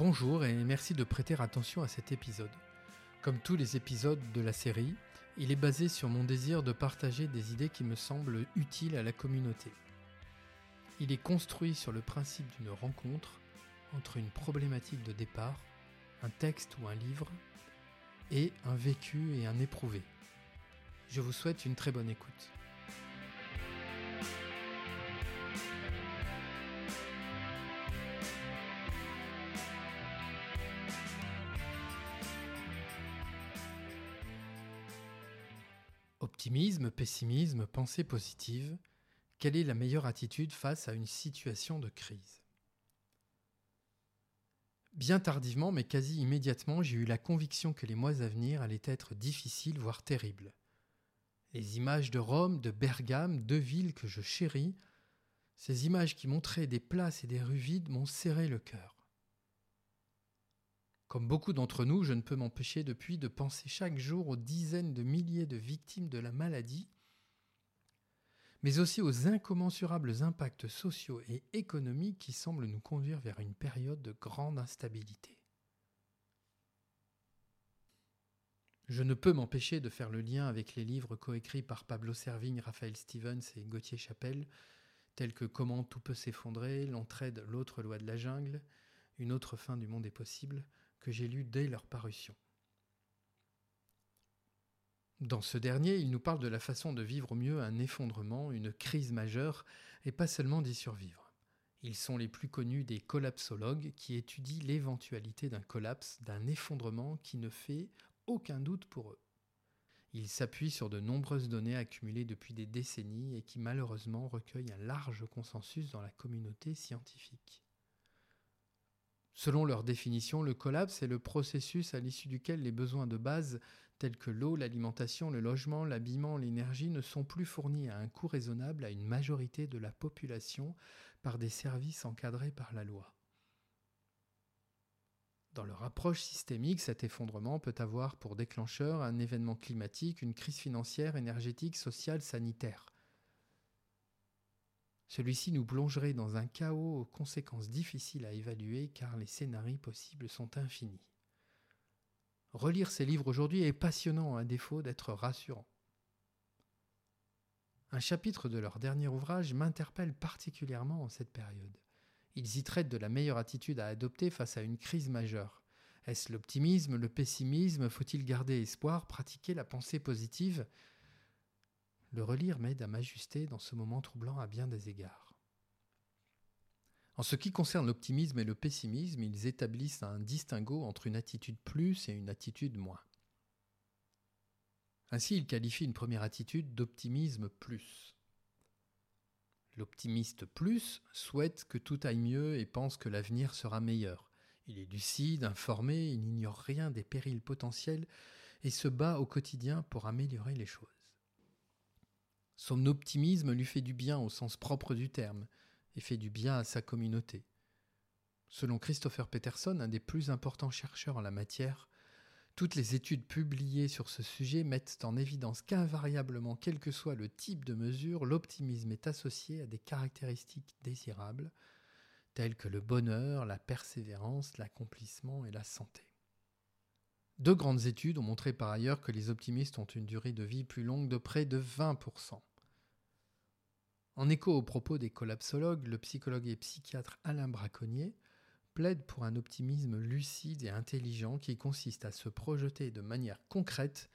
Bonjour et merci de prêter attention à cet épisode. Comme tous les épisodes de la série, il est basé sur mon désir de partager des idées qui me semblent utiles à la communauté. Il est construit sur le principe d'une rencontre entre une problématique de départ, un texte ou un livre, et un vécu et un éprouvé. Je vous souhaite une très bonne écoute. Optimisme, pessimisme, pensée positive, quelle est la meilleure attitude face à une situation de crise ? Bien tardivement, mais quasi immédiatement, j'ai eu la conviction que les mois à venir allaient être difficiles, voire terribles. Les images de Rome, de Bergame, deux villes que je chéris, ces images qui montraient des places et des rues vides m'ont serré le cœur. Comme beaucoup d'entre nous, je ne peux m'empêcher depuis de penser chaque jour aux dizaines de milliers de victimes de la maladie, mais aussi aux incommensurables impacts sociaux et économiques qui semblent nous conduire vers une période de grande instabilité. Je ne peux m'empêcher de faire le lien avec les livres coécrits par Pablo Servigne, Raphaël Stevens et Gauthier Chapelle, tels que « Comment tout peut s'effondrer »,« L'entraide, l'autre loi de la jungle », « Une autre fin du monde est possible », que j'ai lu dès leur parution. Dans ce dernier, il nous parle de la façon de vivre au mieux un effondrement, une crise majeure, et pas seulement d'y survivre. Ils sont les plus connus des collapsologues qui étudient l'éventualité d'un collapse, d'un effondrement qui ne fait aucun doute pour eux. Ils s'appuient sur de nombreuses données accumulées depuis des décennies et qui malheureusement recueillent un large consensus dans la communauté scientifique. Selon leur définition, le collapse est le processus à l'issue duquel les besoins de base tels que l'eau, l'alimentation, le logement, l'habillement, l'énergie ne sont plus fournis à un coût raisonnable à une majorité de la population par des services encadrés par la loi. Dans leur approche systémique, cet effondrement peut avoir pour déclencheur un événement climatique, une crise financière, énergétique, sociale, sanitaire. Celui-ci nous plongerait dans un chaos aux conséquences difficiles à évaluer car les scénarios possibles sont infinis. Relire ces livres aujourd'hui est passionnant à défaut d'être rassurant. Un chapitre de leur dernier ouvrage m'interpelle particulièrement en cette période. Ils y traitent de la meilleure attitude à adopter face à une crise majeure. Est-ce l'optimisme, le pessimisme ? Faut-il garder espoir, pratiquer la pensée positive ? Le relire m'aide à m'ajuster dans ce moment troublant à bien des égards. En ce qui concerne l'optimisme et le pessimisme, ils établissent un distinguo entre une attitude plus et une attitude moins. Ainsi, ils qualifient une première attitude d'optimisme plus. L'optimiste plus souhaite que tout aille mieux et pense que l'avenir sera meilleur. Il est lucide, informé, il n'ignore rien des périls potentiels et se bat au quotidien pour améliorer les choses. Son optimisme lui fait du bien au sens propre du terme et fait du bien à sa communauté. Selon Christopher Peterson, un des plus importants chercheurs en la matière, toutes les études publiées sur ce sujet mettent en évidence qu'invariablement, quel que soit le type de mesure, l'optimisme est associé à des caractéristiques désirables telles que le bonheur, la persévérance, l'accomplissement et la santé. Deux grandes études ont montré par ailleurs que les optimistes ont une durée de vie plus longue de près de 20%. En écho aux propos des collapsologues, le psychologue et psychiatre Alain Braconnier plaide pour un optimisme lucide et intelligent qui consiste à se projeter de manière concrète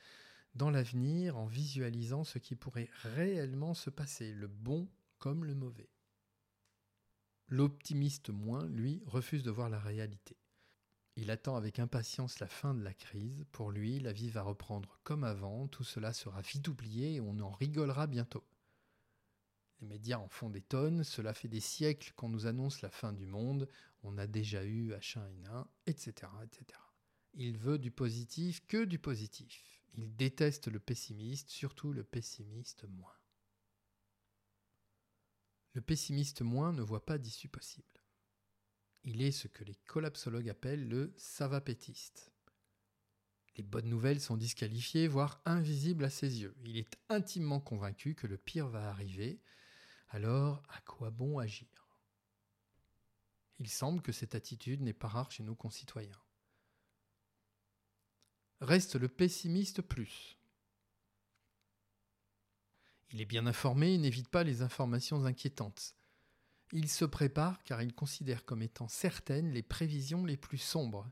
dans l'avenir en visualisant ce qui pourrait réellement se passer, le bon comme le mauvais. L'optimiste moins, lui, refuse de voir la réalité. Il attend avec impatience la fin de la crise. Pour lui, la vie va reprendre comme avant, tout cela sera vite oublié et on en rigolera bientôt. Les médias en font des tonnes, cela fait des siècles qu'on nous annonce la fin du monde, on a déjà eu H1N1, etc., etc. Il veut du positif, que du positif. Il déteste le pessimiste, surtout le pessimiste moins. Le pessimiste moins ne voit pas d'issue possible. Il est ce que les collapsologues appellent le « savapétiste ». Les bonnes nouvelles sont disqualifiées, voire invisibles à ses yeux. Il est intimement convaincu que le pire va arriver, alors à quoi bon agir ? Il semble que cette attitude n'est pas rare chez nos concitoyens. Reste le pessimiste plus. Il est bien informé et n'évite pas les informations inquiétantes. Il se prépare car il considère comme étant certaines les prévisions les plus sombres.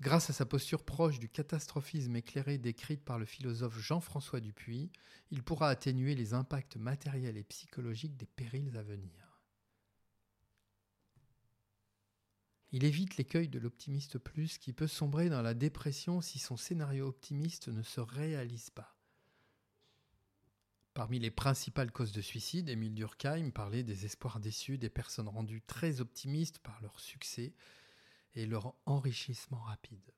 Grâce à sa posture proche du catastrophisme éclairé décrite par le philosophe Jean-François Dupuis, il pourra atténuer les impacts matériels et psychologiques des périls à venir. Il évite l'écueil de l'optimiste plus qui peut sombrer dans la dépression si son scénario optimiste ne se réalise pas. Parmi les principales causes de suicide, Émile Durkheim parlait des espoirs déçus, des personnes rendues très optimistes par leur succès et leur enrichissement rapide.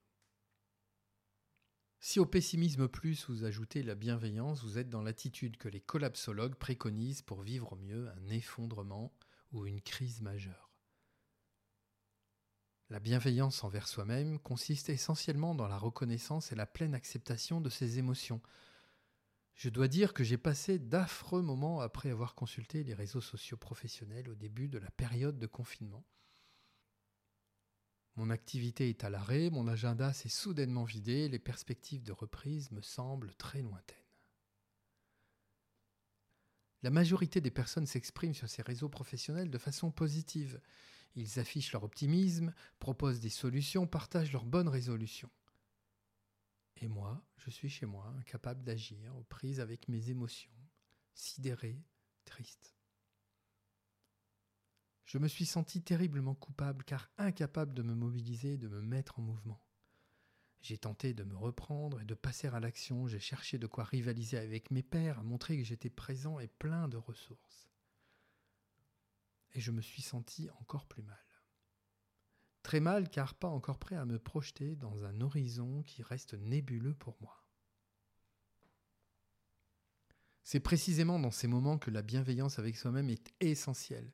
Si au pessimisme plus vous ajoutez la bienveillance, vous êtes dans l'attitude que les collapsologues préconisent pour vivre au mieux un effondrement ou une crise majeure. La bienveillance envers soi-même consiste essentiellement dans la reconnaissance et la pleine acceptation de ses émotions. Je dois dire que j'ai passé d'affreux moments après avoir consulté les réseaux sociaux professionnels au début de la période de confinement. Mon activité est à l'arrêt, mon agenda s'est soudainement vidé, les perspectives de reprise me semblent très lointaines. La majorité des personnes s'expriment sur ces réseaux professionnels de façon positive. Ils affichent leur optimisme, proposent des solutions, partagent leurs bonnes résolutions. Et moi, je suis chez moi, incapable d'agir, aux prises avec mes émotions, sidéré, triste. Je me suis senti terriblement coupable car incapable de me mobiliser et de me mettre en mouvement. J'ai tenté de me reprendre et de passer à l'action, j'ai cherché de quoi rivaliser avec mes pairs, à montrer que j'étais présent et plein de ressources. Et je me suis senti encore plus mal. Très mal car pas encore prêt à me projeter dans un horizon qui reste nébuleux pour moi. C'est précisément dans ces moments que la bienveillance avec soi-même est essentielle.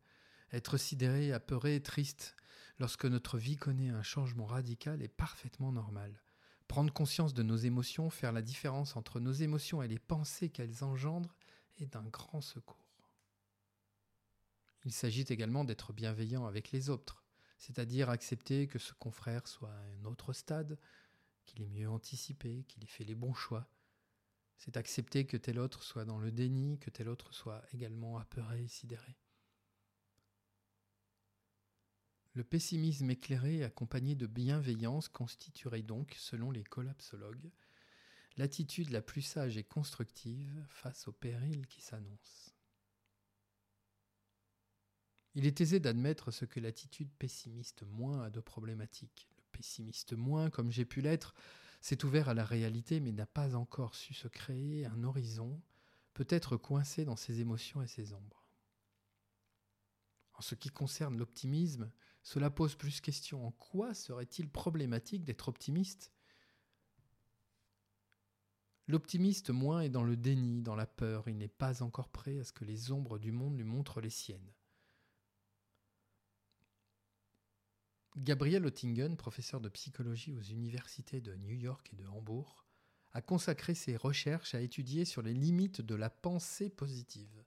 Être sidéré, apeuré, triste, lorsque notre vie connaît un changement radical est parfaitement normal. Prendre conscience de nos émotions, faire la différence entre nos émotions et les pensées qu'elles engendrent est d'un grand secours. Il s'agit également d'être bienveillant avec les autres, c'est-à-dire accepter que ce confrère soit à un autre stade, qu'il est mieux anticipé, qu'il ait fait les bons choix. C'est accepter que tel autre soit dans le déni, que tel autre soit également apeuré et sidéré. Le pessimisme éclairé accompagné de bienveillance constituerait donc, selon les collapsologues, l'attitude la plus sage et constructive face aux périls qui s'annoncent. Il est aisé d'admettre ce que l'attitude pessimiste moins a de problématique. Le pessimiste moins, comme j'ai pu l'être, s'est ouvert à la réalité mais n'a pas encore su se créer un horizon, peut-être coincé dans ses émotions et ses ombres. En ce qui concerne l'optimisme, cela pose plus question. En quoi serait-il problématique d'être optimiste ? L'optimiste moins est dans le déni, dans la peur. Il n'est pas encore prêt à ce que les ombres du monde lui montrent les siennes. Gabriel Oettingen, professeur de psychologie aux universités de New York et de Hambourg, a consacré ses recherches à étudier sur les limites de la pensée positive.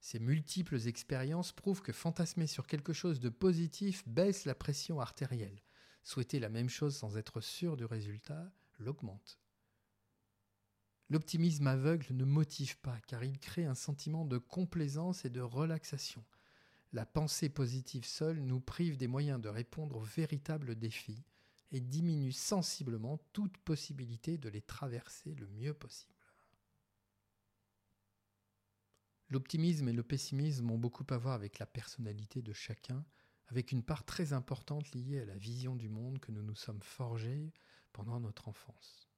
Ces multiples expériences prouvent que fantasmer sur quelque chose de positif baisse la pression artérielle. Souhaiter la même chose sans être sûr du résultat l'augmente. L'optimisme aveugle ne motive pas car il crée un sentiment de complaisance et de relaxation. La pensée positive seule nous prive des moyens de répondre aux véritables défis et diminue sensiblement toute possibilité de les traverser le mieux possible. L'optimisme et le pessimisme ont beaucoup à voir avec la personnalité de chacun, avec une part très importante liée à la vision du monde que nous nous sommes forgés pendant notre enfance.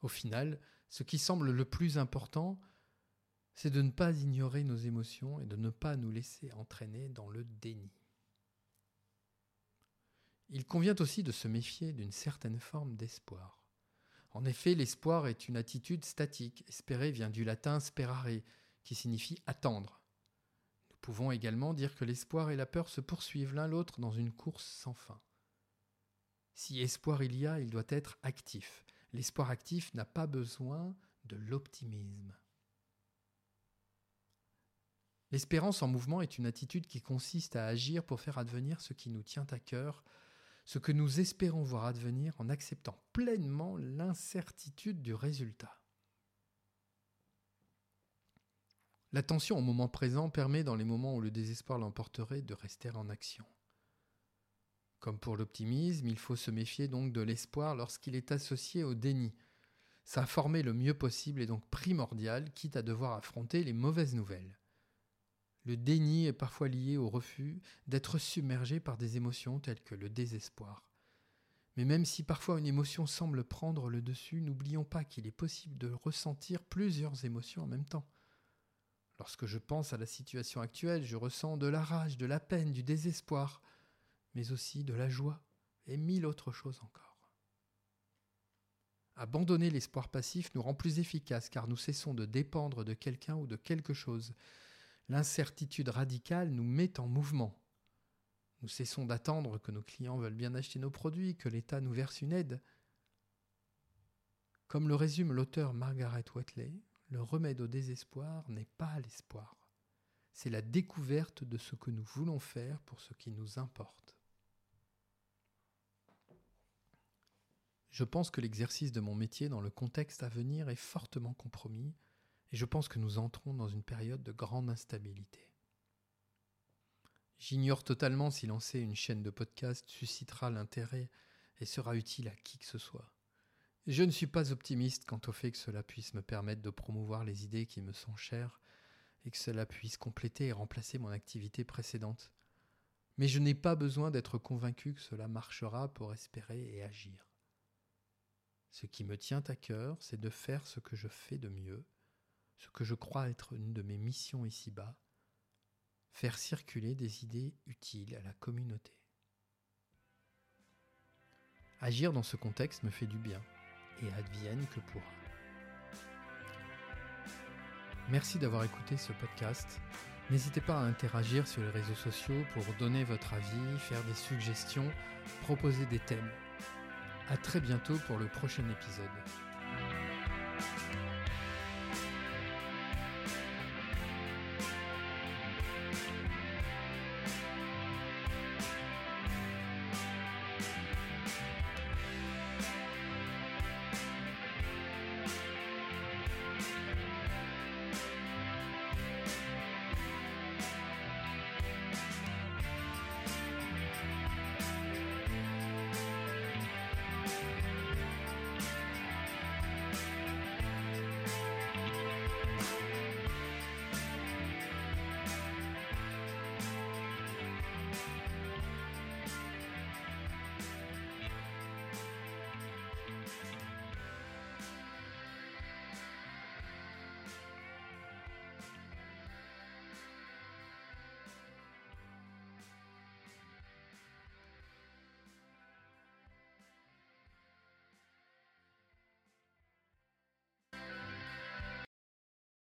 Au final, ce qui semble le plus important, c'est de ne pas ignorer nos émotions et de ne pas nous laisser entraîner dans le déni. Il convient aussi de se méfier d'une certaine forme d'espoir. En effet, l'espoir est une attitude statique. Espérer vient du latin sperare, qui signifie attendre. Nous pouvons également dire que l'espoir et la peur se poursuivent l'un l'autre dans une course sans fin. Si espoir il y a, il doit être actif. L'espoir actif n'a pas besoin de l'optimisme. L'espérance en mouvement est une attitude qui consiste à agir pour faire advenir ce qui nous tient à cœur, ce que nous espérons voir advenir en acceptant pleinement l'incertitude du résultat. L'attention au moment présent permet, dans les moments où le désespoir l'emporterait, de rester en action. Comme pour l'optimisme, il faut se méfier donc de l'espoir lorsqu'il est associé au déni. S'informer le mieux possible est donc primordial, quitte à devoir affronter les mauvaises nouvelles. Le déni est parfois lié au refus d'être submergé par des émotions telles que le désespoir. Mais même si parfois une émotion semble prendre le dessus, n'oublions pas qu'il est possible de ressentir plusieurs émotions en même temps. Lorsque je pense à la situation actuelle, je ressens de la rage, de la peine, du désespoir, mais aussi de la joie et mille autres choses encore. Abandonner l'espoir passif nous rend plus efficaces car nous cessons de dépendre de quelqu'un ou de quelque chose. L'incertitude radicale nous met en mouvement. Nous cessons d'attendre que nos clients veulent bien acheter nos produits, que l'État nous verse une aide. Comme le résume l'auteur Margaret Wheatley, le remède au désespoir n'est pas l'espoir. C'est la découverte de ce que nous voulons faire pour ce qui nous importe. Je pense que l'exercice de mon métier dans le contexte à venir est fortement compromis et je pense que nous entrons dans une période de grande instabilité. J'ignore totalement si lancer une chaîne de podcast suscitera l'intérêt et sera utile à qui que ce soit. Je ne suis pas optimiste quant au fait que cela puisse me permettre de promouvoir les idées qui me sont chères et que cela puisse compléter et remplacer mon activité précédente. Mais je n'ai pas besoin d'être convaincu que cela marchera pour espérer et agir. Ce qui me tient à cœur, c'est de faire ce que je fais de mieux, ce que je crois être une de mes missions ici-bas, faire circuler des idées utiles à la communauté. Agir dans ce contexte me fait du bien. Et advienne que pourra. Merci d'avoir écouté ce podcast. N'hésitez pas à interagir sur les réseaux sociaux pour donner votre avis, faire des suggestions, proposer des thèmes. À très bientôt pour le prochain épisode.